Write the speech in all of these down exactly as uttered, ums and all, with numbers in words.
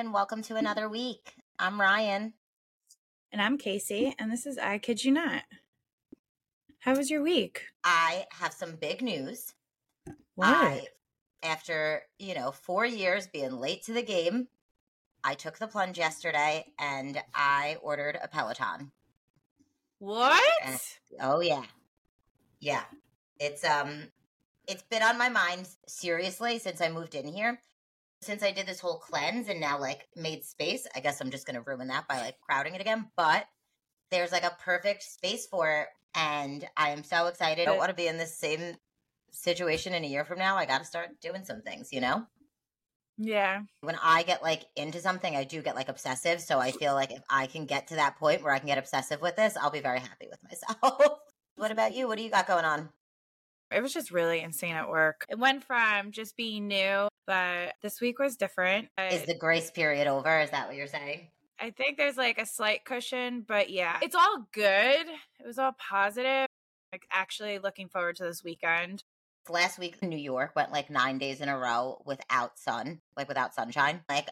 and welcome to another week. I'm Ryan. And I'm Casey, and this is I Kid You Not. How was your week? I have some big news. What? I, after, you know, four years being late to the game, I took the plunge yesterday and I ordered a Peloton. What? And, oh, yeah. Yeah. It's, um, it's been on my mind, seriously, since I moved in here. Since I did this whole cleanse and now, like, made space, I guess I'm just going to ruin that by, like, crowding it again. But there's, like, a perfect space for it. And I am so excited. I don't want to be in this same situation in a year from now. I got to start doing some things, you know? Yeah. When I get, like, into something, I do get, like, obsessive. So I feel like if I can get to that point where I can get obsessive with this, I'll be very happy with myself. What about you? What do you got going on? It was just really insane at work. It went from just being new, but this week was different. Is the grace period over? Is that what you're saying? I think there's like a slight cushion, but yeah, it's all good. It was all positive. Like actually looking forward to this weekend. Last week, New York went like nine days in a row without sun, like without sunshine. Like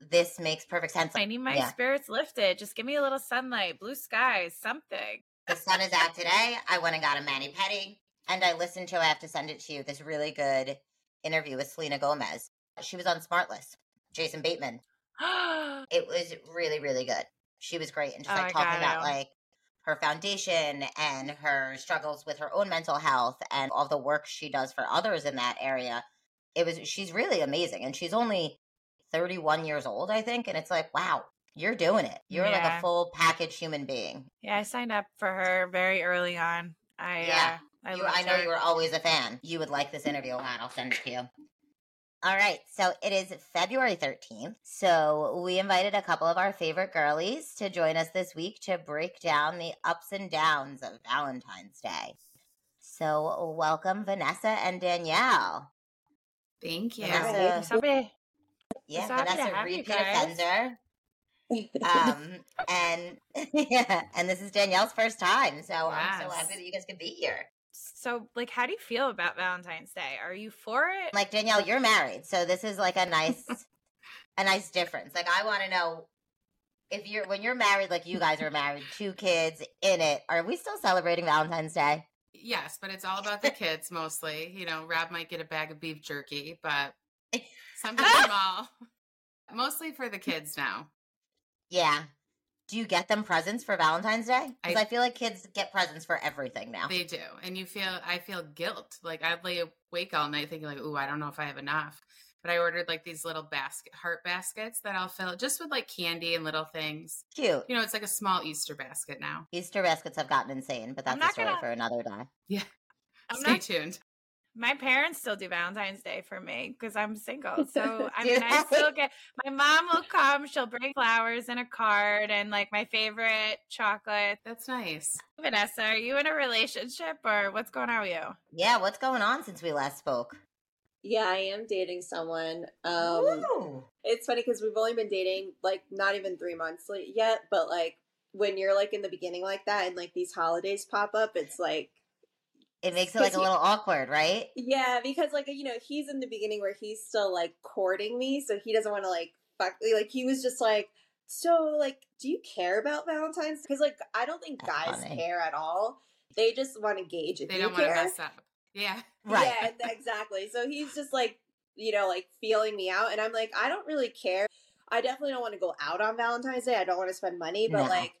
this makes perfect sense. I need my yeah. spirits lifted. Just give me a little sunlight, blue skies, something. The sun is out today. I went and got a mani-pedi. And I listened to, I have to send it to you, this really good interview with Selena Gomez. She was on SmartList, Jason Bateman. It was really, really good. She was great. And just like oh, talking about like her foundation and her struggles with her own mental health and all the work she does for others in that area. It was, she's really amazing. And she's only thirty-one years old, I think. And it's like, wow, you're doing it. You're yeah. like a full package human being. Yeah. I signed up for her very early on. I, yeah. Uh, I, you, I know you were always a fan. You would like this interview a lot. I'll send it to you. All right. So it is February thirteenth. So we invited a couple of our favorite girlies to join us this week to break down the ups and downs of Valentine's Day. So welcome, Vanessa and Danielle. Thank you. Vanessa, yeah, Vanessa, repeat offender. um, and yeah, and this is Danielle's first time. So wow. I'm so happy that you guys could be here. So, like, how do you feel about Valentine's Day? Are you for it? Like, Danielle, you're married, so this is like a nice, a nice difference. Like, I want to know if you're when you're married, like you guys are married, two kids in it. Are we still celebrating Valentine's Day? Yes, but it's all about the kids mostly. You know, Rob might get a bag of beef jerky, but something small, mostly for the kids now. Yeah. Do you get them presents for Valentine's Day? Because I, I feel like kids get presents for everything now. They do. And you feel, I feel guilt. Like I'd lay awake all night thinking like, ooh, I don't know if I have enough. But I ordered like these little basket, heart baskets that I'll fill just with like candy and little things. Cute. You know, it's like a small Easter basket now. Easter baskets have gotten insane, but that's a story gonna... for another day. Yeah. I'm Stay not... tuned. My parents still do Valentine's Day for me because I'm single. So, I mean, I still get – my mom will come. She'll bring flowers and a card and, like, my favorite chocolate. That's nice. Vanessa, are you in a relationship or what's going on with you? Yeah, what's going on since we last spoke? Yeah, I am dating someone. Um, Ooh. It's funny because we've only been dating, like, not even three months yet. But, like, when you're, like, in the beginning like that and, like, these holidays pop up, it's, like – it makes it, like, a little he, awkward, right? Yeah, because, like, you know, he's in the beginning where he's still, like, courting me, so he doesn't want to, like, fuck me. Like, he was just like, so, like, do you care about Valentine's? Because, like, I don't think That's guys funny. care at all. They just want to gauge if they you don't want to mess up. Yeah. Right. Yeah, exactly. So he's just, like, you know, like, feeling me out, and I'm like, I don't really care. I definitely don't want to go out on Valentine's Day. I don't want to spend money, but, no. like,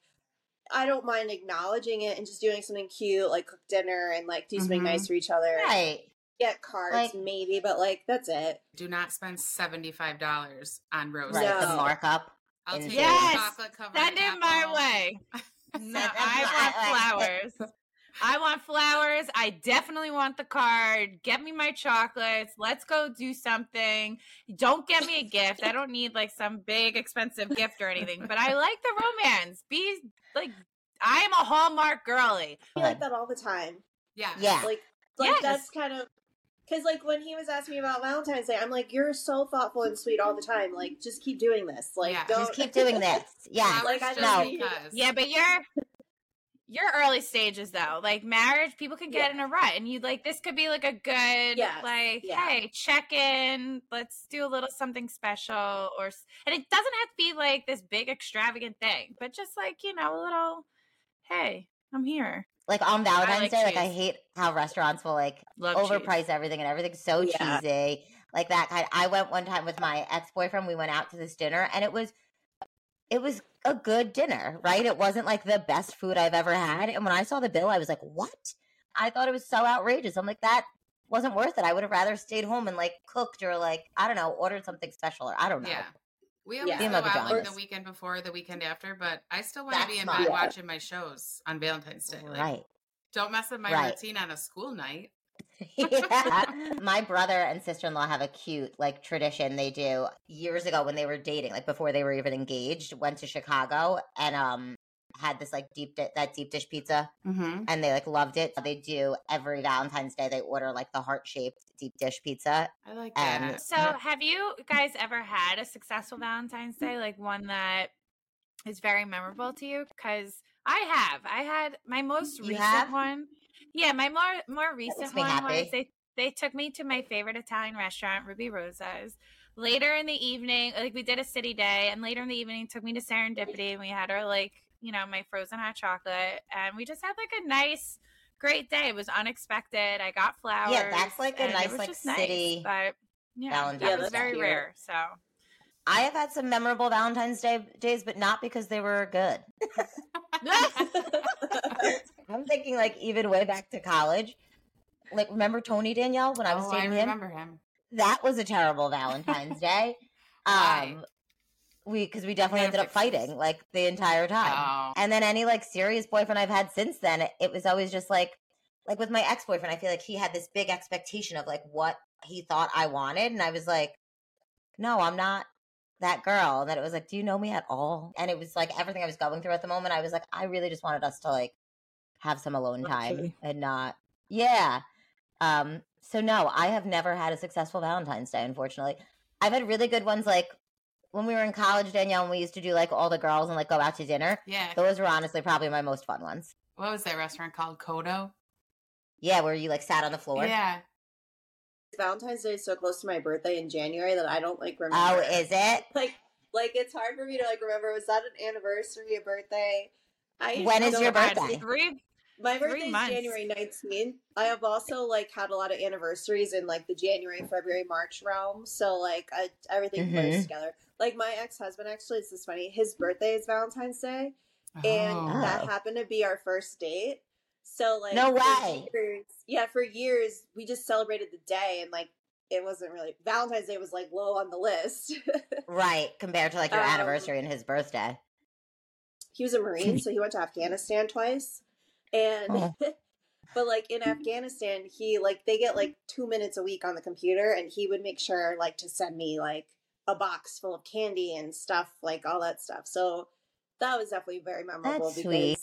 I don't mind acknowledging it and just doing something cute, like cook dinner and like do something mm-hmm. nice for each other. Right. Get cards, like, maybe, but like that's it. Do not spend seventy-five dollars on roses. Right, no. The markup. I'll take yes. chocolate covered Send it apple. my way. No, I want flowers. I want flowers. I definitely want the card. Get me my chocolates. Let's go do something. Don't get me a gift. I don't need like some big expensive gift or anything, but I like the romance. Be like, I am a Hallmark girly. I like that all the time. Yeah. Yeah. Like, like yes. that's kind of, because like when he was asking me about Valentine's Day, I'm like, you're so thoughtful and sweet all the time. Like, just keep doing this. Like, yeah. don't. Just keep doing this. Yeah. Like, I know. Yeah, but you're. Your early stages, though, like marriage, people can get yeah. in a rut, and you like this could be like a good, yeah. like, yeah. hey, check in. Let's do a little something special, or and it doesn't have to be like this big extravagant thing, but just like, you know, a little, hey, I'm here. Like on Valentine's like Day, cheese. Like I hate how restaurants will like Love overprice cheese. everything, and everything's so yeah. cheesy, like that kind. I went one time with my ex-boyfriend. We went out to this dinner, and it was. It was a good dinner, right? It wasn't like the best food I've ever had. And when I saw the bill, I was like, what? I thought it was so outrageous. I'm like, that wasn't worth it. I would have rather stayed home and like cooked or like, I don't know, ordered something special or I don't know. Yeah. We always yeah. go out pajamas. Like the weekend before, the weekend after, but I still want That's to be in bed it. watching my shows on Valentine's Day. Like, right. Don't mess with my right. routine on a school night. yeah. My brother and sister-in-law have a cute like tradition they do. Years ago when they were dating, like before they were even engaged, went to Chicago and um had this like deep di- that deep dish pizza mm-hmm. and they like loved it. They do every Valentine's Day, they order like the heart-shaped deep dish pizza. I like that. And- so have you guys ever had a successful Valentine's Day, like one that is very memorable to you? Because I have. I had my most you recent have? one. Yeah, my more more recent one happy. was they, they took me to my favorite Italian restaurant, Ruby Rosa's. Later in the evening, like we did a city day, and later in the evening took me to Serendipity, and we had our like, you know, my frozen hot chocolate, and we just had like a nice, great day. It was unexpected. I got flowers. Yeah, that's like a nice like city. Nice, but yeah, Valentine's that was very rare. So I have had some memorable Valentine's Day days, but not because they were good. I'm thinking like even way back to college. Like, remember Tony, Danielle, when I was oh, dating him? I remember him? him. That was a terrible Valentine's Day. Um, we Because we definitely ended up fighting, like, the entire time. Oh. And then any, like, serious boyfriend I've had since then, it, it was always just, like, like, with my ex-boyfriend, I feel like he had this big expectation of, like, what he thought I wanted. And I was like, no, I'm not that girl. And then it was like, do you know me at all? And it was, like, everything I was going through at the moment, I was like, I really just wanted us to, like, have some alone time and not, yeah. Um, so no, I have never had a successful Valentine's Day, unfortunately. I've had really good ones. Like when we were in college, Danielle, and we used to do like all the girls and like go out to dinner. Yeah. Those were honestly probably my most fun ones. What was that restaurant called? Codo? Yeah. Where you like sat on the floor. Yeah. Valentine's Day is so close to my birthday in January that I don't like remember. Oh, is it? Like, like it's hard for me to like remember. Was that an anniversary, a birthday? I when is your birthday? Three. My birthday is January nineteenth. I have also, like, had a lot of anniversaries in, like, the January, February, March realm. So, like, I, everything mm-hmm. blurs together. Like, my ex-husband, actually, it's just funny. His birthday is Valentine's Day. Oh. And that happened to be our first date. So, like. No way. For years, yeah, for years, we just celebrated the day. And, like, it wasn't really. Valentine's Day was, like, low on the list. Right. Compared to, like, your um, anniversary and his birthday. He was a Marine, so he went to Afghanistan twice. And, oh. but like in Afghanistan, he like, they get like two minutes a week on the computer, and he would make sure like to send me like a box full of candy and stuff, like all that stuff. So that was definitely very memorable. That's because sweet.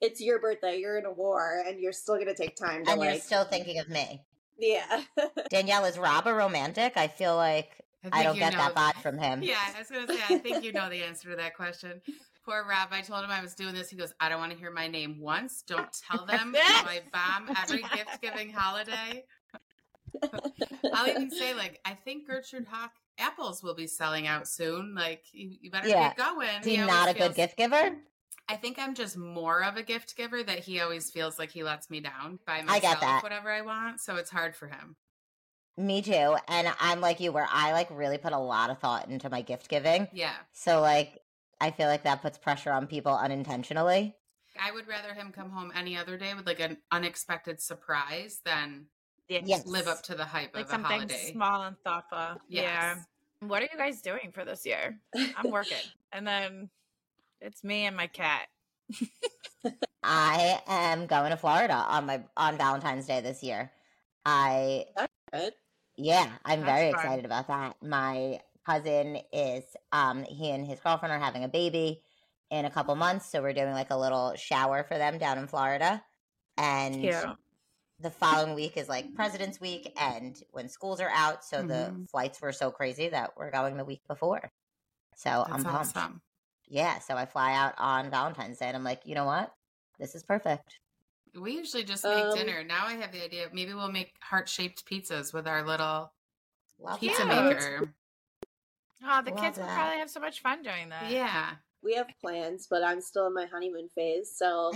It's your birthday, you're in a war, and you're still going to take time to and like. And you're still thinking of me. Yeah. Danielle, is Rob a romantic? I feel like I, I don't get that vibe from him. Yeah, I was going to say, I think you know the answer to that question. Poor Rob, I told him I was doing this. He goes, I don't want to hear my name once. Don't tell them. So I bomb every gift-giving holiday. I'll even say, like, I think Gertrude Hawk apples will be selling out soon. Like, you, you better yeah. get going. Is he, he not a feels, good gift-giver? I think I'm just more of a gift-giver that he always feels like he lets me down by myself, I get that. Whatever I want. So it's hard for him. Me too. And I'm like you, where I, like, really put a lot of thought into my gift-giving. Yeah. So, like... I feel like that puts pressure on people unintentionally. I would rather him come home any other day with like an unexpected surprise than yes. live up to the hype like of a holiday. Something small and thoughtful. Yes. Yeah. What are you guys doing for this year? I'm working. And then it's me and my cat. I am going to Florida on my on Valentine's Day this year. I That's good. Yeah, I'm That's very fun. excited about that. My cousin is um he and his girlfriend are having a baby in a couple months, so we're doing like a little shower for them down in Florida, and yeah. the following week is like President's Week and when schools are out, so mm-hmm. the flights were so crazy that we're going the week before, so That's I'm pumped awesome. yeah so I fly out on Valentine's Day, and I'm like, you know what, this is perfect. We usually just make um, dinner. Now I have the idea. Maybe we'll make heart-shaped pizzas with our little pizza yeah, maker. Oh, the Love kids that. Would probably have so much fun doing that. Yeah. We have plans, but I'm still in my honeymoon phase, so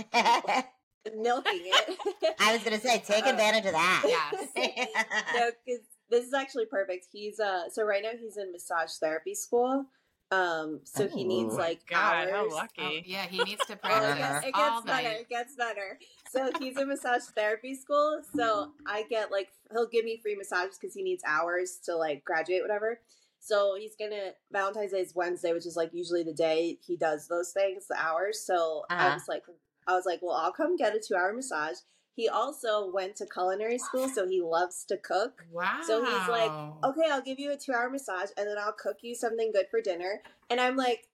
milking it. I was going to say, take advantage of that. Yes. No, because this is actually perfect. He's uh, so right now he's in massage therapy school. Um, so oh, he needs like God, hours. How lucky. Oh, yeah, he needs to practice. It gets all better. Night. It gets better. So he's in massage therapy school. So I get like, he'll give me free massages because he needs hours to like graduate, whatever. So he's going to, Valentine's Day is Wednesday, which is like usually the day he does those things, the hours. So uh-huh. I was like, I was like, well, I'll come get a two hour massage. He also went to culinary school, so he loves to cook. Wow. So he's like, okay, I'll give you a two-hour massage, and then I'll cook you something good for dinner. And I'm like,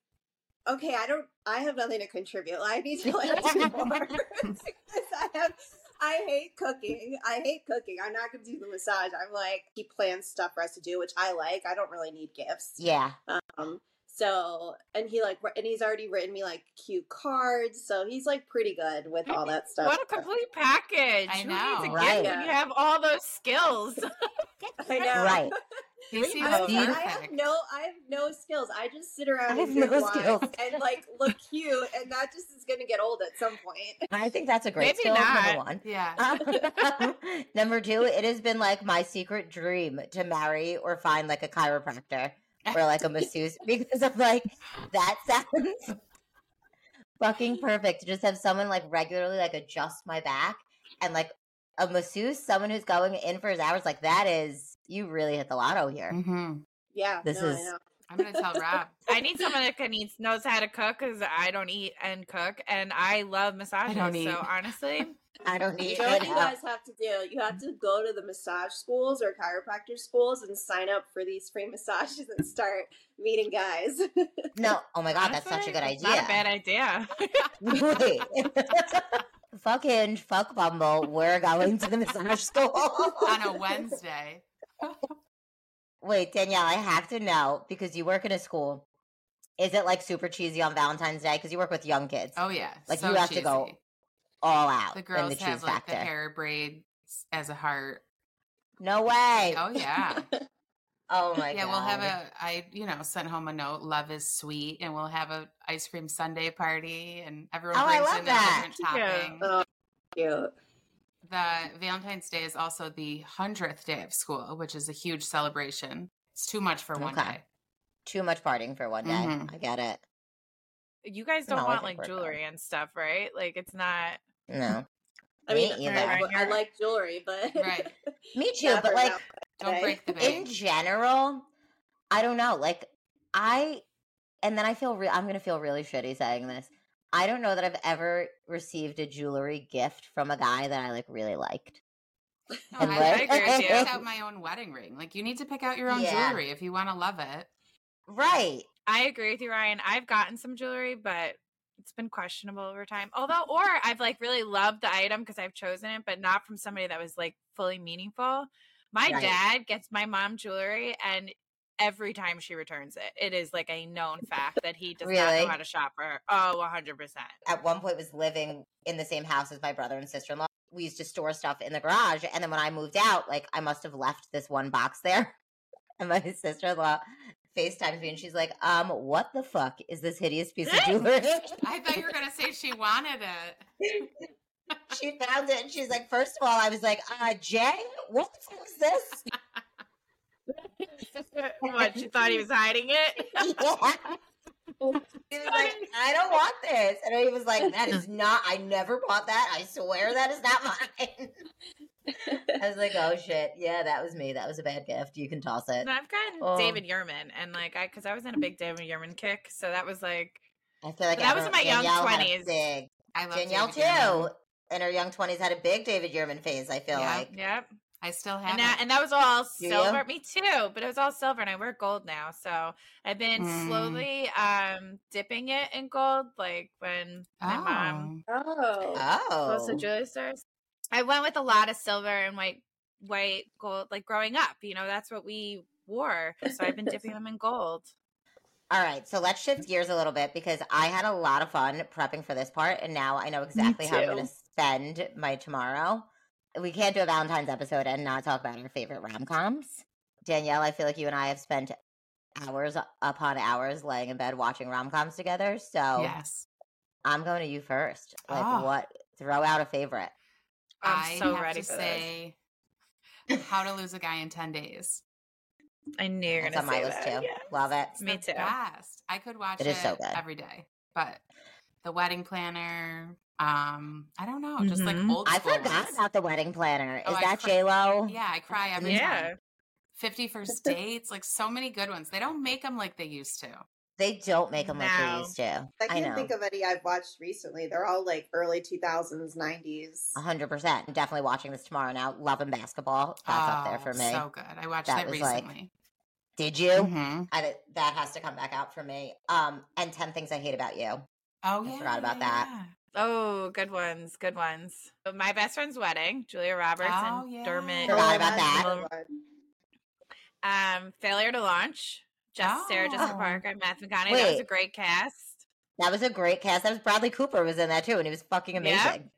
okay, I don't, I have nothing to contribute. I need to like do more. I have, I hate cooking. I hate cooking. I'm not going to do the massage. I'm like, he plans stuff for us to do, which I like. I don't really need gifts. Yeah. Um. So, and he like, and he's already written me like cute cards. So he's like pretty good with all that stuff. What a complete package. I know. Who needs a right. gift when you have all those skills? I know. Right. He seems I, I have no, I have no skills. I just sit around and drink no wine and like look cute. And that just is going to get old at some point. I think that's a great Maybe skill. Not. Number one. Yeah. Um, number two, it has been like my secret dream to marry or find like a chiropractor. Or like a masseuse, because I'm like, that sounds fucking perfect to just have someone like regularly like adjust my back, and like a masseuse, someone who's going in for his hours, like that is, you really hit the lotto here. Mm-hmm. Yeah, this no, is. I know. I'm gonna tell Rob. I need someone that needs, knows how to cook, because I don't eat and cook, and I love massages. I don't so honestly, I don't eat. You know what you guys have to do? You have to go to the massage schools or chiropractor schools and sign up for these free massages and start meeting guys. No, oh my god, honestly, that's such a good idea. Not a bad idea. Wait. Fuck Hinge, fuck Bumble. We're going to the massage school on a Wednesday. Wait, Danielle, I have to know, because you work in a school, is it like super cheesy on Valentine's Day? Because you work with young kids. Oh, yeah. Like so you have cheesy. To go all out. The girls in the cheese have like factor. The hair braid as a heart. No way. Oh, yeah. Oh, my yeah, God. Yeah, we'll have a, I, you know, sent home a note, love is sweet, and we'll have a ice cream sundae party, and everyone oh, brings in that. A different topping. Oh, cute. The Valentine's Day is also the hundredth day of school, which is a huge celebration. It's too much for one okay. day. Too much partying for one day. Mm-hmm. I get it. You guys don't want like jewelry and stuff, right? Like it's not. No. I mean, Me I, I like jewelry, but right. Me too, but like, don't break the bank. In general, I don't know. Like I, and then I feel re- I'm gonna feel really shitty saying this. I don't know that I've ever received a jewelry gift from a guy that I like really liked. No, and I like, agree. I picked out my own wedding ring. Like you need to pick out your own yeah. jewelry if you want to love it. Right. I agree with you, Ryan. I've gotten some jewelry, but it's been questionable over time. Although, or I've like really loved the item because I've chosen it, but not from somebody that was like fully meaningful. My right. dad gets my mom jewelry, and every time she returns it, it is like a known fact that he does really? Not know how to shop for her. Oh, one hundred percent. At one point, I was living in the same house as my brother and sister-in-law. We used to store stuff in the garage. And then when I moved out, like I must have left this one box there. And my sister-in-law FaceTimes me and she's like, um, what the fuck is this hideous piece of jewelry? I thought you were going to say she wanted it. She found it and she's like, first of all, I was like, uh, Jay, what the fuck is this? What, she thought he was hiding it? Yeah. He was like, I don't want this. And he was like, that is not, I never bought that. I swear that is not mine. I was like, oh shit. Yeah, that was me. That was a bad gift. You can toss it. And I've gotten oh. David Yurman. And like, I, cause I was in a big David Yurman kick. So that was like, I feel like I that was in my Danielle young twenties. Big, I love Danielle David too. Yurman. In her young twenties had a big David Yurman phase. I feel yeah, like. Yep. I still have and that, it. And that was all Do silver. You? Me too, but it was all silver, and I wear gold now. So I've been mm. slowly um, dipping it in gold, like when oh. my mom oh. goes to jewelry stores. I went with a lot of silver and white, white gold, like growing up. You know, that's what we wore. So I've been dipping them in gold. All right, so let's shift gears a little bit because I had a lot of fun prepping for this part, and now I know exactly how I'm going to spend my tomorrow. We can't do a Valentine's episode and not talk about our favorite rom-coms. Danielle, I feel like you and I have spent hours upon hours laying in bed watching rom-coms together, so yes. I'm going to you first. Like, oh. what? Throw out a favorite. I'm so I ready to for say this. How to Lose a Guy in ten days. I knew you were going to say that. It's on my list, that. too. Yes. Love it. It's Me, too. Best. I could watch it, it so every day. But The Wedding Planner, um, I don't know, just mm-hmm. like old I school. I forgot ones. about The Wedding Planner. Is oh, that J-Lo? Yeah, I cry every yeah. time. fifty First Dates, like so many good ones. They don't make them like they used to. They don't make them no. like they used to. I can't I know. think of any I've watched recently. They're all like early two thousands, nineties. one hundred percent. I'm definitely watching this tomorrow now. Love and Basketball. That's oh, up there for me. So good. I watched that, that recently. Like, did you? Mm-hmm. I, that has to come back out for me. Um, and ten things I Hate About You. Oh, I yeah. I forgot about that. Yeah. Oh, good ones. Good ones. My Best Friend's Wedding. Julia Roberts oh, and yeah. Dermot. Forgot about that. Um, Failure to Launch. Just oh. Sarah Jessica Parker, Matthew McConaughey. Wait, that was a great cast. That was a great cast. That was Bradley Cooper was in that too, and he was fucking amazing.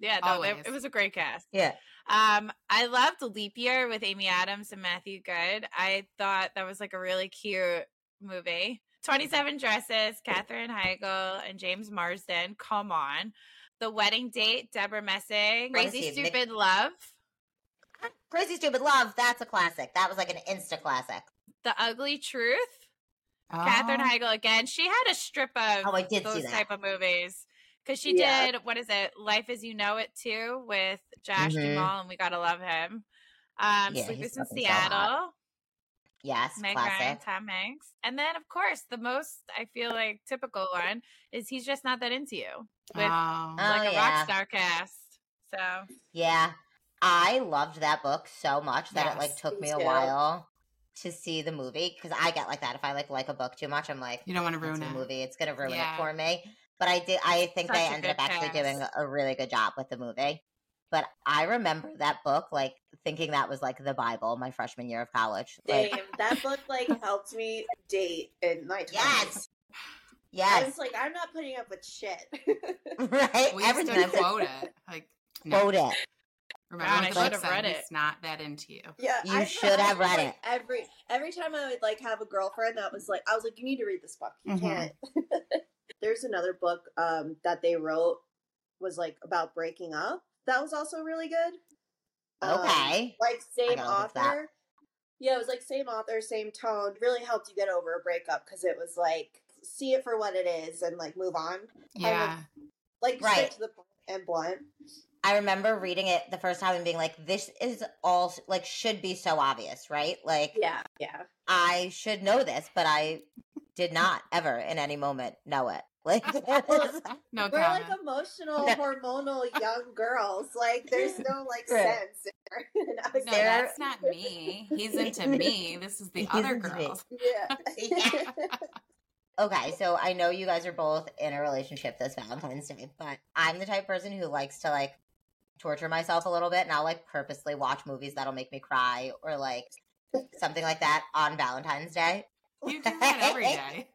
Yeah, yeah no, it, it was a great cast. Yeah. Um, I loved Leap Year with Amy Adams and Matthew Good. I thought that was like a really cute movie. twenty-seven Dresses, Katherine Heigl and James Marsden. Come on. The Wedding Date, Deborah Messing. Crazy Stupid Nick- Love. Crazy Stupid Love. That's a classic. That was like an insta classic. The Ugly Truth. Oh. Katherine Heigl again. She had a strip of oh, I did those see that. type of movies because she yeah. did what is it? Life as You Know It Too with Josh mm-hmm. Duhamel, and we gotta love him. Um, yeah, Sleepless in Seattle. So yes, Meg classic. Ryan, Tom Hanks, and then of course the most I feel like typical one is He's Just Not That Into You with oh. like oh, a yeah. rock star cast. So yeah, I loved that book so much that yes, it like took me a too. while to see the movie, because I get like that. If I like like a book too much, I'm like, you don't want to ruin it. Movie, it's gonna ruin yeah. it for me. But I did. I think Such they ended up actually cast. doing a really good job with the movie. But I remember that book, like thinking that was like the Bible my freshman year of college. Like, Damn, that book like helped me date in my twenties. Yes, yes. I was like, I'm not putting up with shit. Right. We used to quote it. Like no. quote it. Remember, God, I should have read it. It's Not That Into You. Yeah, you I, should I, have read like, it. Every every time I would like have a girlfriend that was like, I was like, you need to read this book. You mm-hmm. can't. There's another book um, that they wrote was like about breaking up. That was also really good. Okay, um, like same author. Yeah, it was like same author, same tone. Really helped you get over a breakup because it was like see it for what it is and like move on. Yeah, like, like right. straight to the point and blunt. I remember reading it the first time and being like, this is all, like, should be so obvious, right? Like, yeah, yeah. I should know this, but I did not ever in any moment know it. Like, no, we're like emotional, no. hormonal young girls. Like, there's no, like, sense in her. No, there. That's not me. He's into me. This is the He's other girls. Yeah. yeah. Okay, so I know you guys are both in a relationship this Valentine's Day, but I'm the type of person who likes to, like, torture myself a little bit, and I'll like purposely watch movies that'll make me cry or like something like that on Valentine's Day. You do that every day.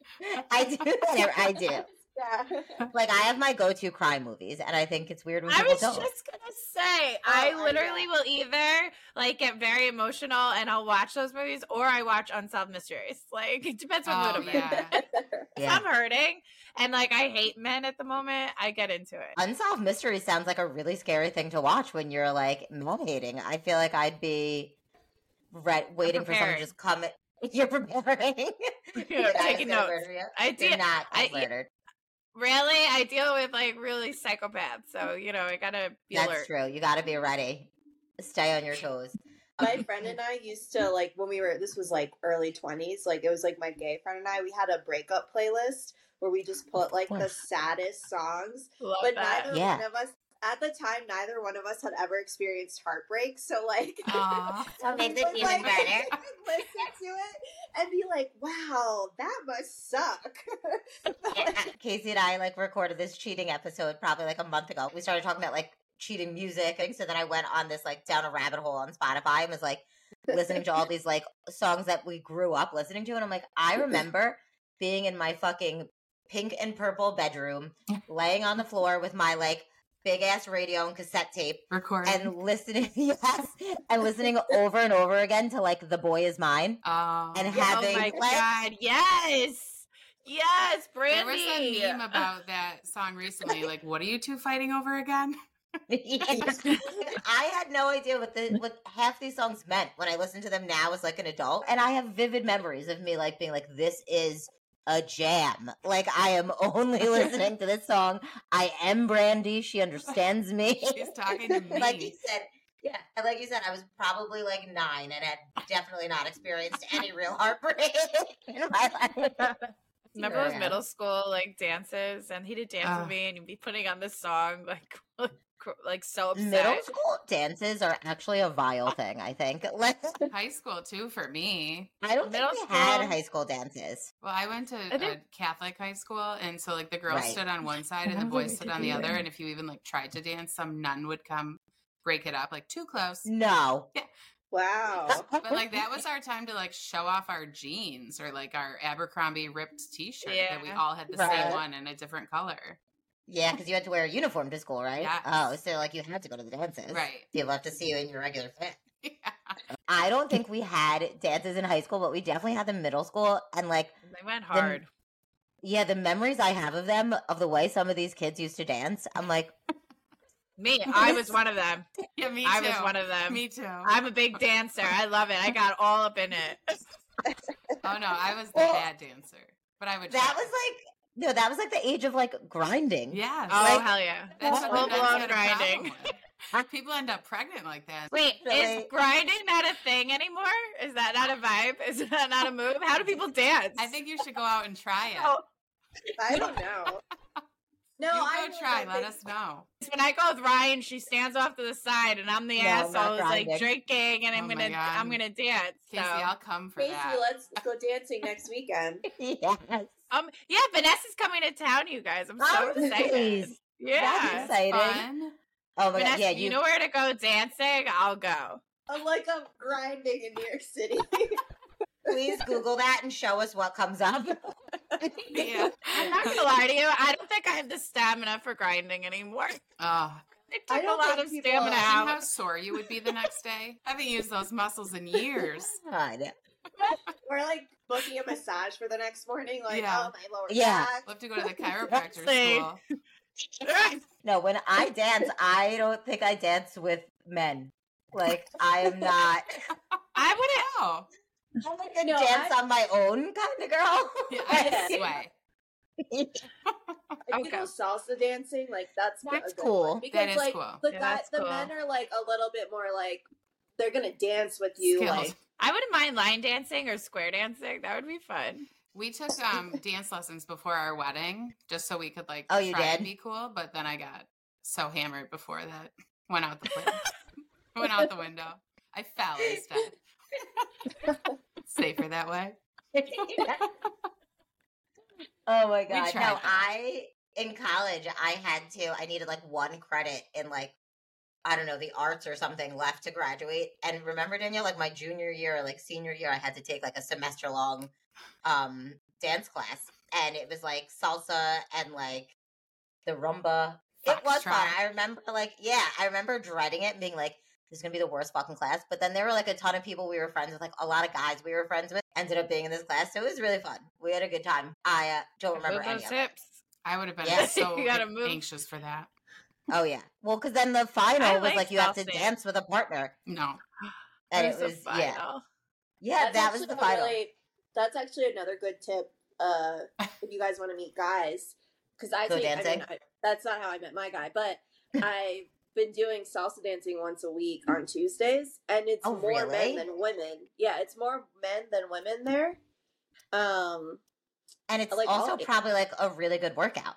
I do whatever I do. Yeah. Like I have my go-to cry movies, and I think it's weird when people don't. I was don't. just gonna say, oh, I literally I will either like get very emotional and I'll watch those movies, or I watch Unsolved Mysteries. Like it depends what oh, mood I'm yeah. in. Yeah. I'm hurting, and like I hate men at the moment. I get into it. Unsolved Mysteries sounds like a really scary thing to watch when you're like motivating. I feel like I'd be re- waiting for someone to just come. You're preparing. You're taking notes. I do not get murdered. Really, I deal with like really psychopaths, so you know I gotta be That's alert. True. You gotta be ready. Stay on your toes. My friend and I used to like when we were. This was like early twenties. Like it was like my gay friend and I. We had a breakup playlist where we just put like the saddest songs. Love but that. neither yeah. one of us at the time, neither one of us had ever experienced heartbreak. So like, that makes it even better. Listen to it and be like, wow, that must suck. Yeah. Casey and I like recorded this cheating episode probably like a month ago. We started talking about like cheating music, and so then I went on this like down a rabbit hole on Spotify and was like listening to all these like songs that we grew up listening to, and I'm like, I remember being in my fucking pink and purple bedroom, laying on the floor with my like big ass radio and cassette tape recording and listening, yes, and listening over and over again to like The Boy Is Mine. Oh, and having oh my like, God, yes. Yes, Brandy. There was a meme about that song recently. Like, what are you two fighting over again? Yes. I had no idea what the what half these songs meant when I listened to them now as like an adult. And I have vivid memories of me like being like, this is a jam. Like, I am only listening to this song. I am Brandy. She understands me. She's talking to me. Like you said. Yeah, and like you said, I was probably like nine and had definitely not experienced any real heartbreak in my life. Remember yeah. those middle school like dances, and he did dance uh, with me, and you'd be putting on this song like, like so upset. Middle school dances are actually a vile thing, I think. High school too for me. I don't middle think we school. had high school dances. Well, I went to I think... a Catholic high school, and so like the girls right. stood on one side and the boys stood on the other, and if you even like tried to dance, some nun would come break it up, like too close. No. Yeah. Wow. But like that was our time to like show off our jeans or like our Abercrombie ripped t-shirt yeah. that we all had the right. same one in a different color. Yeah, because you had to wear a uniform to school, right? Yes. Oh, so like you had to go to the dances. Right. People have to see you in your regular fit. Yeah. I don't think we had dances in high school, but we definitely had them in middle school. And like they went hard. The, yeah, the memories I have of them, of the way some of these kids used to dance, I'm like... Me, I was one of them. Yeah, me too. I was one of them. Me too. I'm a big dancer. I love it. I got all up in it. Oh no, I was the well, bad dancer, but I would. That try. was like no, that was like the age of like grinding. Yeah. Oh like, hell yeah, that's full blown grinding. People end up pregnant like that. Wait, really? Is grinding not a thing anymore? Is that not a vibe? Is that not a move? How do people dance? I think you should go out and try it. Oh, I don't know. No, you go I go try. Let us know. When I go with Ryan, she stands off to the side, and I'm the no, asshole who's like drinking, and I'm oh gonna, God. I'm gonna dance. Casey, so. I'll come for Casey, that. Casey, let's go dancing next weekend. Yes. Um. Yeah, Vanessa's coming to town, you guys. I'm so oh, excited. Please. Yeah. That's exciting. Fun. Oh my Vanessa, God. Yeah. You... you know where to go dancing? I'll go. I'm like I'm grinding in New York City. Please Google that and show us what comes up. Yeah. I'm not gonna lie to you. I don't think I have the stamina for grinding anymore. Oh, it took I don't a lot of stamina out. How sore you would be the next day. I haven't used those muscles in years. God. We're like booking a massage for the next morning. Like, yeah. oh my lower yeah. back. We'll have to go to the chiropractor school. No, when I dance, I don't think I dance with men. Like I am not. I would know. I'm like a no, dance I... on my own kind of girl. Yeah, I sway. I can okay. go salsa dancing. Like that's, that's cool. Because, that is like, cool. The, yeah, guy, the cool. men are like a little bit more like they're gonna dance with you. Skills. Like I wouldn't mind line dancing or square dancing. That would be fun. We took um dance lessons before our wedding just so we could like oh, you try did? to be cool. But then I got so hammered before that went out the window. went out the window. I fell instead. Safer that way. Oh my God. No, that. I, in college, I had to, I needed like one credit in like, I don't know, the arts or something left to graduate. And remember, Danielle, like my junior year, or like senior year, I had to take like a semester long um, dance class. And it was like salsa and like the rumba. Fox it was track. fun. I remember like, yeah, I remember dreading it and being like, this is going to be the worst fucking class. But then there were like a ton of people we were friends with, like a lot of guys we were friends with ended up being in this class. So it was really fun. We had a good time. I uh, don't remember any of it. I would have been yeah. so you gotta move. anxious for that. Oh, yeah. Well, because then the final I was like, like you have to dance with a partner. No. And it was, yeah. Yeah, that's that was the final. Really, that's actually another good tip uh, if you guys want to meet guys. Because I Go think dancing? I mean, I, that's not how I met my guy, but I... been doing salsa dancing once a week on Tuesdays, and it's oh, more really? men than women. Yeah, it's more men than women there. Um, and it's like also holiday. probably like a really good workout.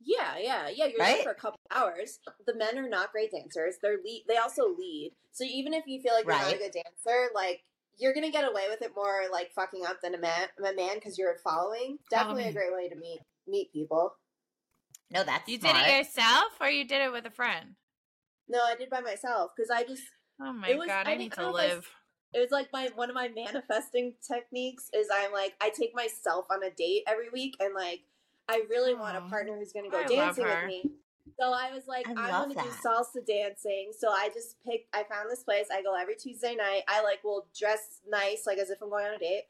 Yeah, yeah, yeah. You're right? there for a couple hours. The men are not great dancers. They're lead. They also lead. So even if you feel like you're right. not a good dancer, like you're gonna get away with it more like fucking up than a man, a man, because you're following. Definitely um, a great way to meet meet people. No, that's You smart. did it yourself, or you did it with a friend? No, I did by myself because I just. Oh my was, god! I, I need to live. It was like my one of my manifesting techniques is I'm like, I take myself on a date every week, and like I really oh, want a partner who's going to go I dancing with me. So I was like, I I'm going to do salsa dancing. So I just picked, I found this place. I go every Tuesday night. I like will dress nice, like as if I'm going on a date.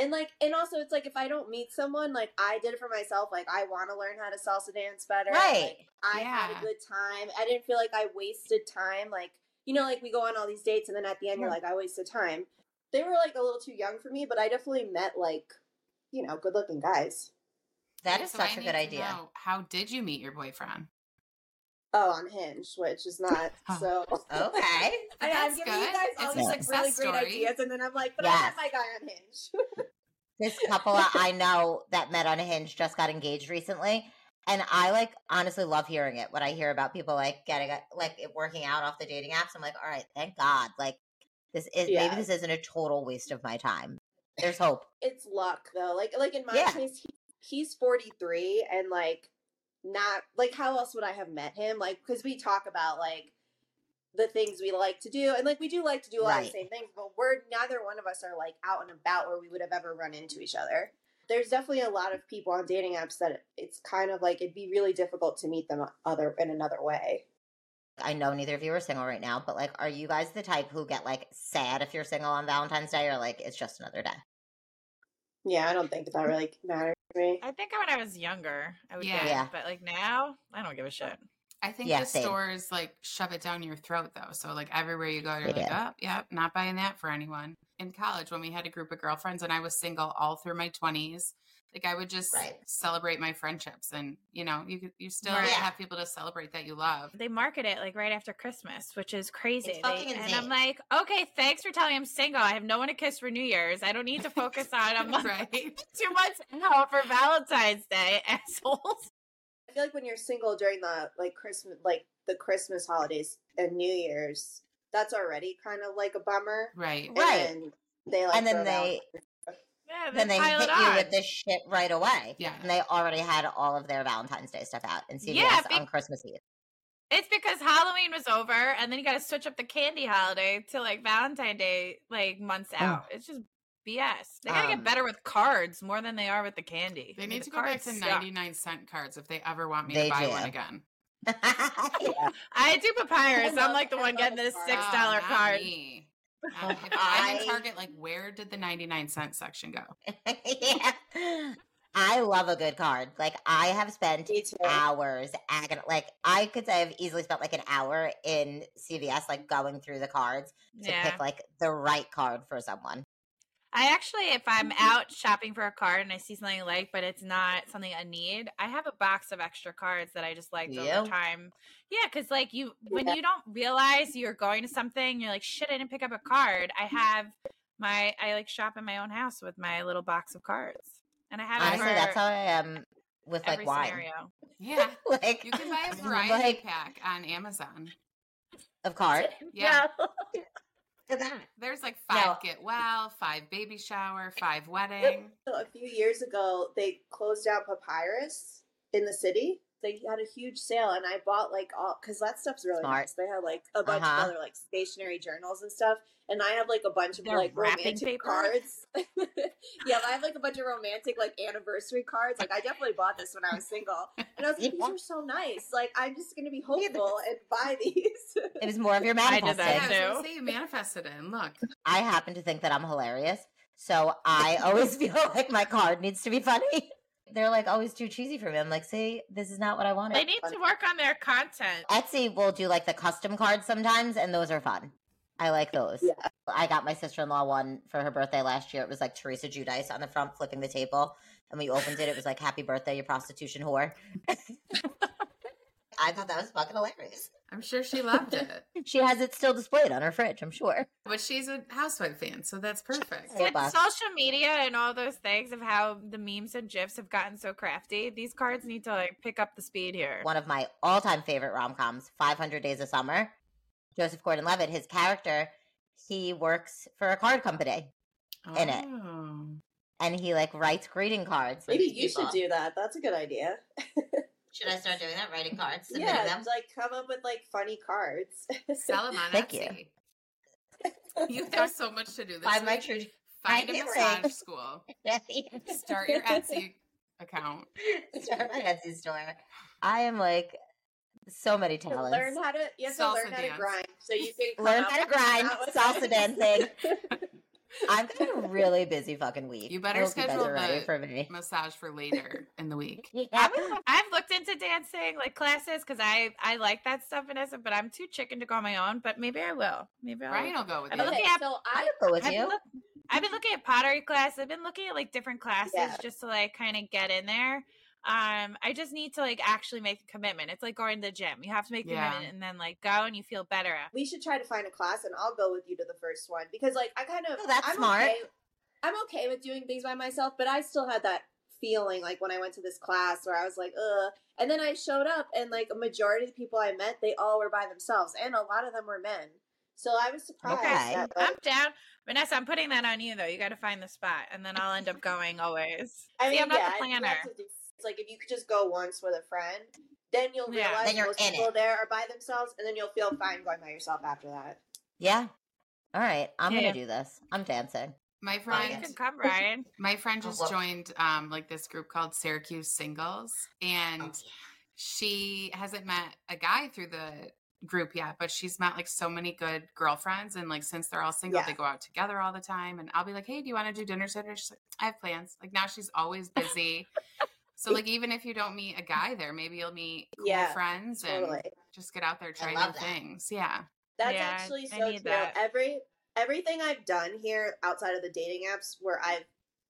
And like, and also it's like, if I don't meet someone, like I did it for myself. Like I want to learn how to salsa dance better. Right. Like, I yeah. had a good time. I didn't feel like I wasted time. Like, you know, like we go on all these dates and then at the end, mm-hmm. you're like, I wasted time. They were like a little too young for me, but I definitely met like, you know, good looking guys. That is so such I a good idea. How did you meet your boyfriend? Oh, on Hinge, which is not oh. so. Okay. I, I'm giving good. you guys all these like really story. great ideas, and then I'm like, but yes. I met my guy on Hinge. This couple I know that met on Hinge just got engaged recently, and I like honestly love hearing it when I hear about people like getting a, like working out off the dating apps. I'm like, all right, thank God. Like this is yeah. maybe this isn't a total waste of my time. There's hope. It's luck though. Like like in my yeah. case, he, he's forty-three, and like. Not like how else would I have met him? Like, because we talk about like the things we like to do, and like we do like to do a lot right. of the same things, but we're neither one of us are like out and about where we would have ever run into each other. There's definitely a lot of people on dating apps that it's kind of like it'd be really difficult to meet them other in another way. I know neither of you are single right now, but like, are you guys the type who get like sad if you're single on Valentine's Day, or like it's just another day? Yeah, I don't think that really matters. Me. I think when I was younger, I would yeah. get it, but like now, I don't give a shit. I think yeah, the same. Stores like shove it down your throat though. So like everywhere you go, you're they like, oh, yep, yeah, not buying that for anyone. In college, when we had a group of girlfriends and I was single all through my twenties, like I would just right. celebrate my friendships, and you know, you you still yeah. have people to celebrate that you love. They market it like right after Christmas, which is crazy. It's fucking they, insane. And I'm like, okay, thanks for telling me I'm single. I have no one to kiss for New Year's. I don't need to focus on I'm right. two months out for Valentine's Day, assholes. I feel like when you're single during the like Christmas, like the Christmas holidays and New Year's, that's already kind of like a bummer, right? And right. Then they like and then they. Out. Yeah, then they hit you with this shit right away. Yeah. And they already had all of their Valentine's Day stuff out in C V S yeah, be- on Christmas Eve. It's because Halloween was over, and then you got to switch up the candy holiday to, like, Valentine's Day, like, months out. Oh. It's just B S. They got to um, get better with cards more than they are with the candy. They I mean, need the to go back to ninety-nine cent cards if they ever want me they to buy do. one again. I do Papyrus. I'm, like, the one getting this six dollar oh, card. Me. Um, if I'm in Target, like, where did the ninety-nine cent section go? yeah. I love a good card. Like, I have spent hours. Agon- like, I could say I've easily spent, like, an hour in C V S, like, going through the cards to yeah. pick, like, the right card for someone. I actually, if I'm out shopping for a card and I see something I like, but it's not something I need, I have a box of extra cards that I just liked yep. over time. Yeah, because like you, when yeah. you don't realize you're going to something, you're like, shit, I didn't pick up a card. I have my, I like shop in my own house with my little box of cards. And I have Honestly, it for that's how I am with like wine. Scenario. Yeah. Like, you can buy a variety like, pack on Amazon. Of cards? Yeah. yeah. There's like five yeah. get well, five baby shower, five wedding. So a few years ago, they closed down Papyrus in the city. They had a huge sale, and I bought like all because that stuff's really Smart. nice. They had like a bunch uh-huh. of other like stationary journals and stuff, and I have like a bunch of They're like romantic paper. cards. yeah, I have like a bunch of romantic like anniversary cards. Like I definitely bought this when I was single, and I was like, these are so nice. Like I'm just gonna be hopeful and buy these. It was more of your manifesting. I did that yeah, too. I say you manifested it, and look, I happen to think that I'm hilarious, so I always feel like my card needs to be funny. They're like always too cheesy for me. I'm like, see, this is not what I wanted. They need to work on their content. Etsy will do like the custom cards sometimes, and those are fun. I like those. Yeah. I got my sister-in-law one for her birthday last year. It was like Teresa Giudice on the front flipping the table, and we opened it. It was like, happy birthday, you prostitution whore. I thought that was fucking hilarious. I'm sure she loved it. She has it still displayed on her fridge, I'm sure. But she's a Housewife fan, so that's perfect. With social media and all those things of how the memes and gifs have gotten so crafty, these cards need to like pick up the speed here. One of my all-time favorite rom-coms, five hundred days of summer, Joseph Gordon-Levitt, his character, he works for a card company oh. in it. And he like writes greeting cards. Maybe you people. should do that. That's a good idea. Should I start doing that? Writing cards? Submitting yeah, them? Like come up with like funny cards. Sell them on Etsy. Thank you. You, there's so much to do this Find week. my true. Find I a massage like... school. Start your Etsy account. Start my Etsy store. I am like so many talents. Learn how to. You have salsa to learn how dance. to grind, so you can learn how to grind salsa dancing. I'm gonna be a really busy fucking week. You better schedule you ready for me. massage for later in the week. Yeah. I would, I've looked into dancing like classes because I I like that stuff, Vanessa. But I'm too chicken to go on my own. But maybe I will. Maybe I'll. Brian will go with I've you. Been at, so I will go with I've you. Been look, I've been looking at pottery classes. I've been looking at like different classes yeah. just to like kind of get in there. Um, I just need to like actually make a commitment. It's like going to the gym. You have to make a yeah. commitment and then like go and you feel better. We should try to find a class and I'll go with you to the first one because like I kind of, oh, that's I'm smart. Okay, I'm okay with doing things by myself, but I still had that feeling like when I went to this class where I was like, ugh. And then I showed up and like a majority of the people I met, they all were by themselves and a lot of them were men. So I was surprised. Okay. That, like, I'm down. Vanessa, I'm putting that on you though. You got to find the spot and then I'll end up going always. I mean, See, I'm yeah, not the planner. It's like if you could just go once with a friend, then you'll realize yeah, then you're most in people it. there are by themselves, and then you'll feel fine going by yourself after that. Yeah. All right. I'm yeah. going to do this. I'm dancing. My friend. Oh, you can come, Brian. My friend just oh, joined um, like this group called Syracuse Singles, and oh, yeah. she hasn't met a guy through the group yet, but she's met like so many good girlfriends, and like since they're all single yeah. they go out together all the time, and I'll be like, hey, do you want to do dinner Saturday? She's like, I have plans. Like now she's always busy. So, like, even if you don't meet a guy there, maybe you'll meet cool yeah, friends and totally. just get out there trying new things. Yeah. That's yeah, actually so true. That. Every, everything I've done here outside of the dating apps where I've,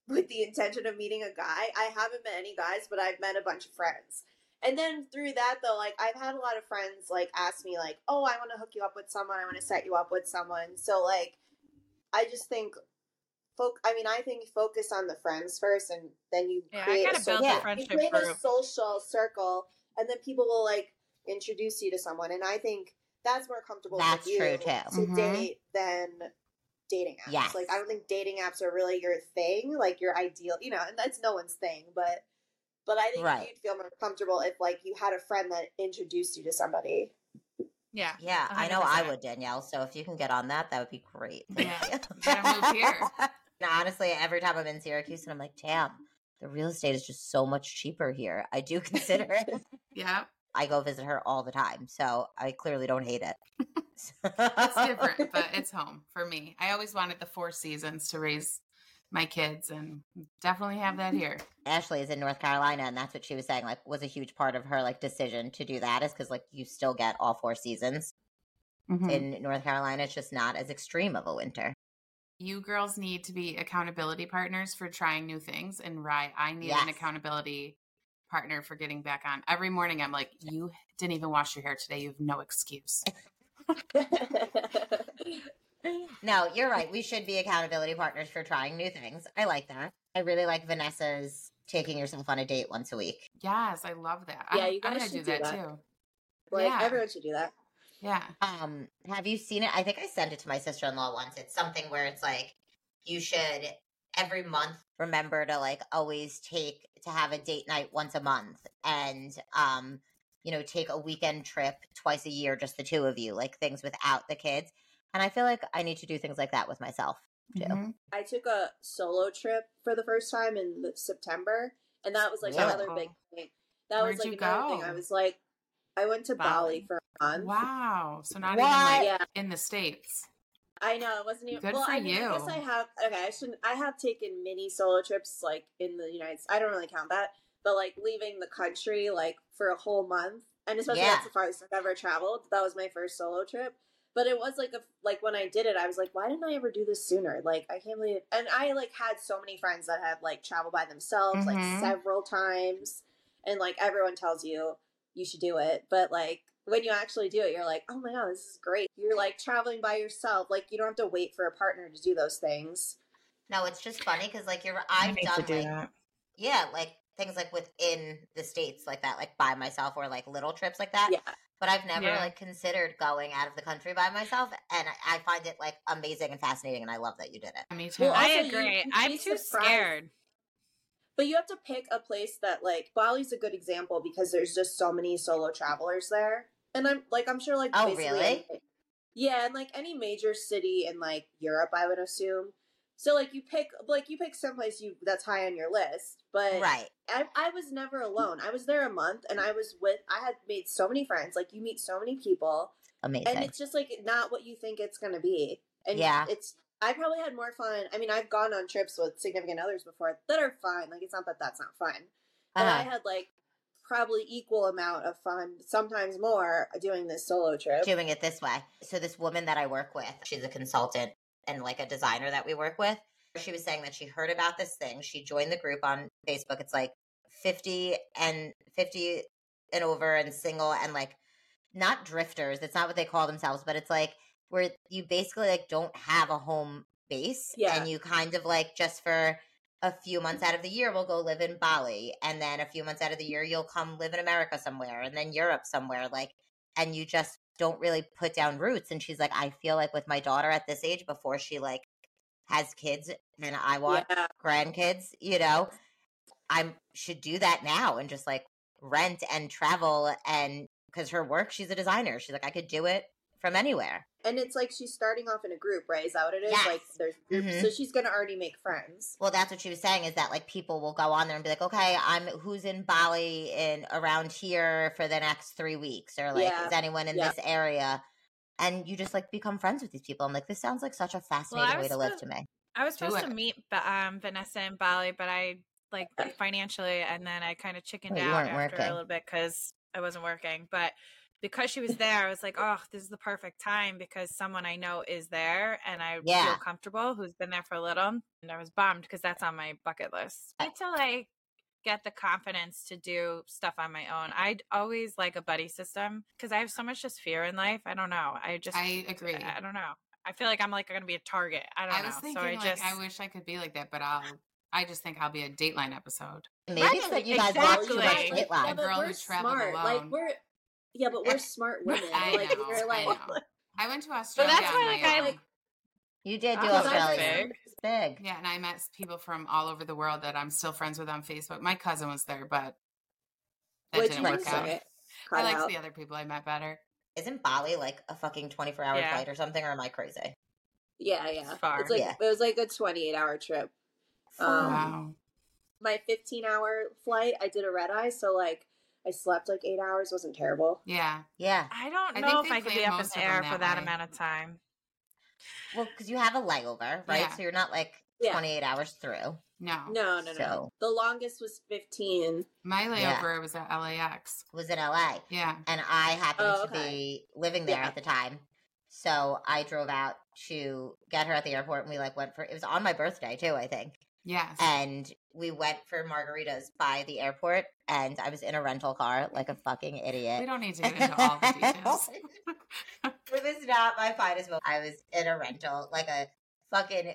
with the intention of meeting a guy, I haven't met any guys, but I've met a bunch of friends. And then through that, though, like, I've had a lot of friends, like, ask me, like, oh, I want to hook you up with someone. I want to set you up with someone. So, like, I just think... I mean, I think focus on the friends first, and then you yeah, create, I gotta a, build social, a, friendship you create group. a social circle, and then people will like introduce you to someone. And I think that's more comfortable that's with you true, too. to mm-hmm. date than dating apps. Yes. Like, I don't think dating apps are really your thing, like your ideal, you know, and that's no one's thing. But, but I think right. you'd feel more comfortable if like you had a friend that introduced you to somebody. Yeah. Yeah, one hundred percent. I know I would, Danielle. So if you can get on that, that would be great. Yeah, you gotta move here. Now, honestly, every time I'm in Syracuse and I'm like, damn, the real estate is just so much cheaper here. I do consider it. Yeah. I go visit her all the time. So I clearly don't hate it. It's different, but it's home for me. I always wanted the Four Seasons to raise my kids and definitely have that here. Ashley is in North Carolina, and that's what she was saying, like, was a huge part of her, like, decision to do that is because, like, you still get all four seasons. Mm-hmm. In North Carolina, it's just not as extreme of a winter. You girls need to be accountability partners for trying new things. And Rye, I need yes. an accountability partner for getting back on. Every morning I'm like, you didn't even wash your hair today. You have no excuse. No, you're right. We should be accountability partners for trying new things. I like that. I really like Vanessa's taking yourself on a date once a week. Yes, I love that. Yeah, I, you guys should do, do that, that too. Like yeah. everyone should do that. Yeah. Um, have you seen it? I think I sent it to my sister-in-law once. It's something where it's like you should every month remember to like always take to have a date night once a month and um, you know, take a weekend trip twice a year, just the two of you, like things without the kids. And I feel like I need to do things like that with myself too. Mm-hmm. I took a solo trip for the first time in September, and that was like Whoa. another big thing. That Where'd was like another go? thing. I was like, I went to Bali, Bali for a month. Wow. So not what? even like yeah. in the States. I know. It wasn't even. Good well, for I, you. I guess I have. Okay. I shouldn't. I have taken mini solo trips like in the United States. I don't really count that. But like leaving the country like for a whole month. And especially yeah. that's the farthest I've ever traveled. That was my first solo trip. But it was like a, like when I did it, I was like, why didn't I ever do this sooner? Like, I can't believe it. And I like had so many friends that have like traveled by themselves mm-hmm. like several times. And like everyone tells you, you should do it. But like when you actually do it, you're like, oh my God, this is great. You're like traveling by yourself. Like you don't have to wait for a partner to do those things. No, it's just funny because like you're, I've done do like, that. yeah, like things like within the States like that, like by myself or like little trips like that. Yeah. But I've never yeah. like considered going out of the country by myself. And I, I find it like amazing and fascinating. And I love that you did it. Me too. Well, I agree. You, I'm too surprised. scared. But you have to pick a place that, like, Bali's a good example because there's just so many solo travelers there. And I'm, like, I'm sure, like, oh, basically. Oh, really? Yeah, and like any major city in like Europe, I would assume. So like you pick like you pick someplace you that's high on your list, but right. I I was never alone. I was there a month, and I was with I had made so many friends. Like you meet so many people, amazing, and it's just like not what you think it's gonna be. And yeah, it's I probably had more fun. I mean, I've gone on trips with significant others before that are fun. Like it's not that that's not fun, but uh-huh. I had like. Probably equal amount of fun, sometimes more, doing this solo trip. Doing it this way. So this woman that I work with, she's a consultant and like a designer that we work with. She was saying that she heard about this thing. She joined the group on Facebook. It's like fifty and fifty and over and single and like not drifters. It's not what they call themselves, but it's like where you basically like don't have a home base. Yeah. And you kind of like just for... a few months out of the year, we'll go live in Bali. And then a few months out of the year, you'll come live in America somewhere and then Europe somewhere. Like, and you just don't really put down roots. And she's like, I feel like with my daughter at this age, before she like has kids and I want yeah. grandkids, you know, I should do that now and just like rent and travel. And because her work, she's a designer. She's like, I could do it from anywhere. And it's like she's starting off in a group, right? Is that what it is? Yes. Like there's groups. Mm-hmm. So she's going to already make friends. Well, that's what she was saying is that like people will go on there and be like, okay, I'm who's in Bali in around here for the next three weeks or like yeah. is anyone in yeah. this area? And you just like become friends with these people. I'm like, this sounds like such a fascinating well, way to supposed, live to me. I was supposed to meet um, Vanessa in Bali, but I like financially and then I kind of chickened well, out after working. a little bit because I wasn't working. But because she was there, I was like, oh, this is the perfect time because someone I know is there and I yeah. feel comfortable who's been there for a little. And I was bummed because that's on my bucket list. I need to like get the confidence to do stuff on my own. I'd always like a buddy system because I have so much just fear in life. I don't know. I just, I agree. I, I don't know. I feel like I'm like going to be a target. I don't I know. I was thinking so I, like, just... I wish I could be like that, but I'll, I just think I'll be a Dateline episode. Maybe right. it's that you guys exactly. watch Dateline. Like, yeah, girl who traveled alone. Like we're, Yeah, but we're smart women. I like, know, we're like, I, know. I went to Australia. But that's why like, I like. You did do Australia. Big. big. Yeah, and I met people from all over the world that I'm still friends with on Facebook. My cousin was there, but that Wait, didn't work like out. I liked out. the other people I met better. Isn't Bali like a fucking twenty-four hour yeah. flight or something, or am I crazy? Yeah, yeah. It's far. It's like, yeah. It was like a twenty-eight hour trip. Um, wow. My fifteen hour flight, I did a red eye, so like. I slept like eight hours. Wasn't terrible. Yeah. Yeah. I don't know I if I could be up in the air that for that way. amount of time. Well, because you have a layover, right? Yeah. So you're not like yeah. twenty-eight hours through. No. No, no, so. no. The longest was fifteen. My layover yeah. was at L A X. Was in L A. Yeah. And I happened oh, okay. to be living there yeah. at the time. So I drove out to get her at the airport and we like went for, it was on my birthday too, I think. Yes. And we went for margaritas by the airport, and I was in a rental car like a fucking idiot. We don't need to get into all the details. It was not my finest moment. I was in a rental, like a fucking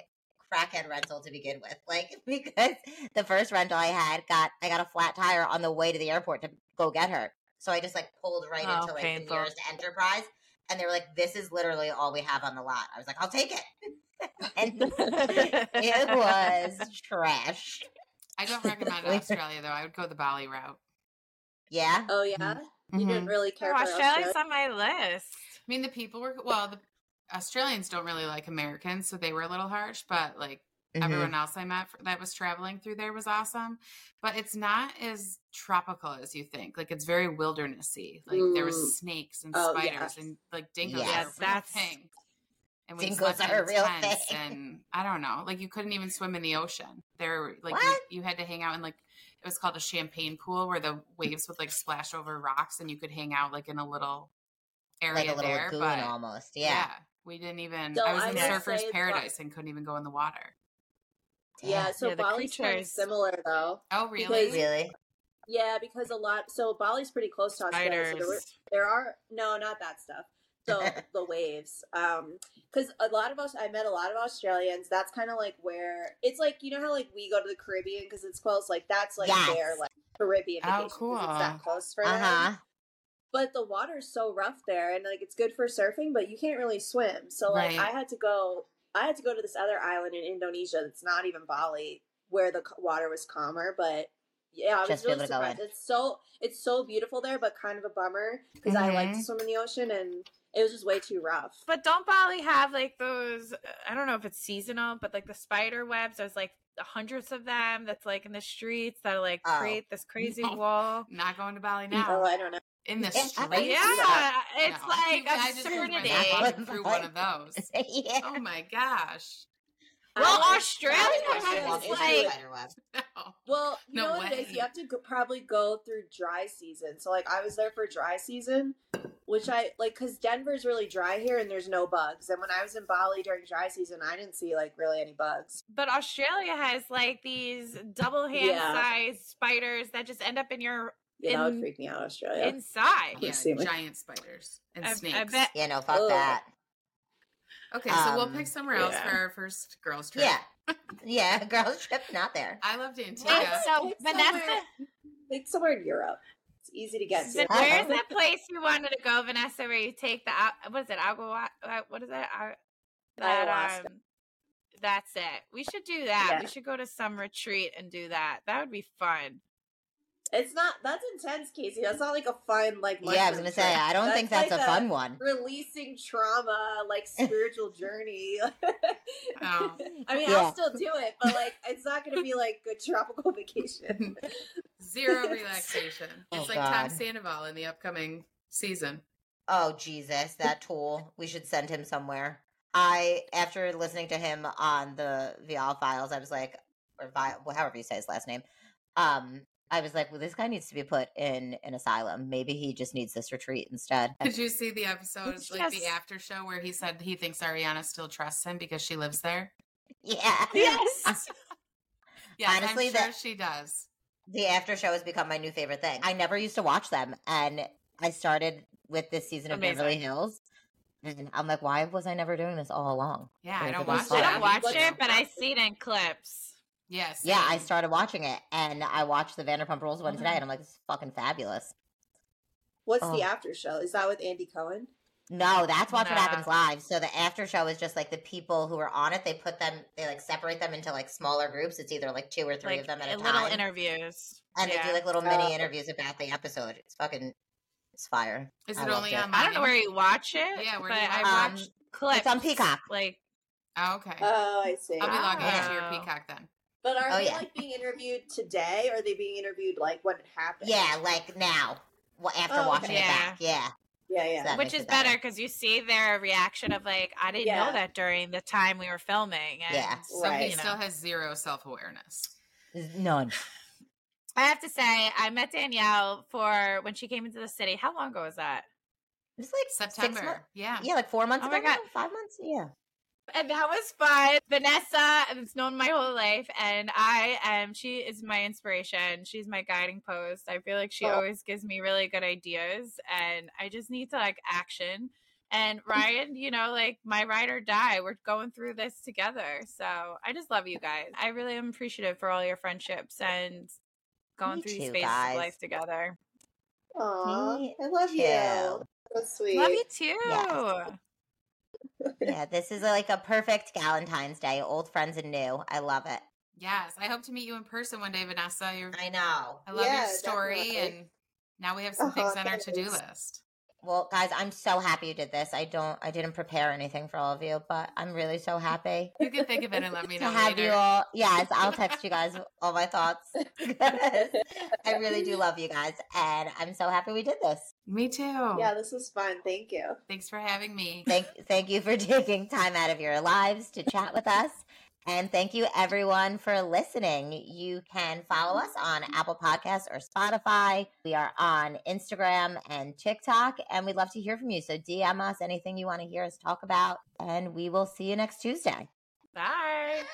crackhead rental to begin with. Like, because the first rental I had got, I got a flat tire on the way to the airport to go get her. So I just like pulled right oh, into like painful. the nearest Enterprise, and they were like, this is literally all we have on the lot. I was like, I'll take it. And it was trash. I don't recommend Australia though. I would go the Bali route. Yeah. Oh yeah. Mm-hmm. You didn't really care. Oh, Australia's on my list. I mean, the people were well. The Australians don't really like Americans, so they were a little harsh. But like mm-hmm. everyone else I met for, that was traveling through there was awesome. But it's not as tropical as you think. Like it's very wildernessy. Like mm. there was snakes and oh, spiders yeah. and like dingoes. Yes, that's thing. And we Dingles are a real thing. And I don't know. Like you couldn't even swim in the ocean. There like you, you had to hang out in like it was called a champagne pool where the waves would like splash over rocks and you could hang out like in a little area like a little there. But almost. Yeah. yeah. We didn't even so I was I in Surfer's Paradise Bali. And couldn't even go in the water. Yeah, so yeah, Bali's pretty similar though. Oh really? Because, really? Yeah, because a lot so Bali's pretty close to Australia. So there, were, there are no not that stuff. So the waves, um, because a lot of us, I met a lot of Australians. That's kind of like where it's like, you know how like we go to the Caribbean because it's close. Like that's like yes. their like Caribbean vacation. Oh, cool. It's that close for uh-huh. them. But the water's so rough there, and like it's good for surfing, but you can't really swim. So like right. I had to go, I had to go to this other island in Indonesia that's not even Bali, where the water was calmer, but. Yeah, I was Just really surprised. It's so it's so beautiful there, but kind of a bummer because mm-hmm. I like to swim in the ocean and It was just way too rough. But don't Bali have like those, I don't know if it's seasonal, but like the spider webs, there's like hundreds of them that's like in the streets that like oh. create this crazy no. wall. Not going to Bali now. Oh, I don't know. In the streets? Yeah, it's no. like absurdity. I just through one of those. Yeah. Oh my gosh. Well, um, Australia has like, no. well, you no know what it is? You have to go, probably go through dry season. So like I was there for dry season, which I like, cause Denver's really dry here and there's no bugs. And when I was in Bali during dry season, I didn't see like really any bugs. But Australia has like these double hand yeah. sized spiders that just end up in your, you know, it'd freak me out, Australia. Inside. Yeah, giant like, spiders and I, snakes. I bet, yeah, no, fuck ugh. that. Okay, so um, we'll pick somewhere else yeah. for our first girls trip. Yeah, yeah, girls trip, not there. I loved Antigua. Wait, so it's Vanessa, somewhere, it's somewhere in Europe. It's easy to get so to. Where's that place you wanted to go, Vanessa? Where you take the what is it? Agua? What is that? That um, that's it. We should do that. Yeah. We should go to some retreat and do that. That would be fun. It's not, that's intense, Casey. That's not like a fun, like, yeah, I was going to say, I don't that's think that's like a fun a one. Releasing trauma, like, spiritual journey. Oh. I mean, yeah. I'll still do it, but like, it's not going to be like a tropical vacation. Zero relaxation. Oh, it's like God. Tom Sandoval in the upcoming season. Oh, Jesus, that tool. We should send him somewhere. I, after listening to him on the Vial Files, I was like, or Vial, however you say his last name, um, I was like, well, this guy needs to be put in an asylum. Maybe he just needs this retreat instead. Did you see the episode, yes. like the after show, where he said he thinks Ariana still trusts him because she lives there? Yeah. Yes. Yeah, honestly, I'm sure the, she does. The after show has become my new favorite thing. I never used to watch them, and I started with this season of Amazing. Beverly Hills. And I'm like, why was I never doing this all along? Yeah, I don't watch it. I don't watch it, but I see it in clips. Yes. Yeah, I started watching it, and I watched the Vanderpump Rules one today, and I'm like, this is fucking fabulous. What's oh. the after show? Is that with Andy Cohen? No, that's Watch nah. What Happens Live. So the after show is just, like, the people who are on it, they put them, they, like, separate them into, like, smaller groups. It's either, like, two or three like, of them at a time. Little interviews. And yeah. they do, like, little mini oh. interviews about the episode. It's fucking, it's fire. Is it I only on it. I don't know where you watch it, yeah, where but you watch I watch um, clips. It's on Peacock. Like, oh, okay. Oh, I see. I'll be logging oh. into your Peacock then. But are oh, they, yeah. like, being interviewed today, or are they being interviewed, like, when it happened? Yeah, like, now, well, after oh, watching yeah. it back, yeah. Yeah, yeah. So which is better, because you see their reaction of, like, I didn't yeah. know that during the time we were filming. And yeah. So right. he still know. has zero self-awareness. None. I have to say, I met Danielle for, when she came into the city, how long ago was that? It was, like, September. Yeah. Yeah, like, four months oh, ago? My God. Five months? Yeah. And that was fun. Vanessa, it's known my whole life, and I am. She is my inspiration. She's my guiding post. I feel like she oh. always gives me really good ideas, and I just need to like action. And Ryan, you know, like my ride or die. We're going through this together. So I just love you guys. I really am appreciative for all your friendships and going me through these phases of life together. Aw, I love you. you. That's sweet. Love you too. Yes. Yeah, this is like a perfect Galentine's Day, old friends and new. I love it. Yes, I hope to meet you in person one day, Vanessa. You're, I know. I love yeah, your story, definitely. And now we have some things uh-huh, on our to-do is. list. Well, guys, I'm so happy you did this. I don't, I didn't prepare anything for all of you, but I'm really so happy. You can think of it and let me know. To have later. You all, yes, I'll text you guys all my thoughts. I really do love you guys, and I'm so happy we did this. Me too. Yeah, this was fun. Thank you. Thanks for having me. Thank, thank you for taking time out of your lives to chat with us. And thank you, everyone, for listening. You can follow us on Apple Podcasts or Spotify. We are on Instagram and TikTok, and we'd love to hear from you. So D M us anything you want to hear us talk about, and we will see you next Tuesday. Bye.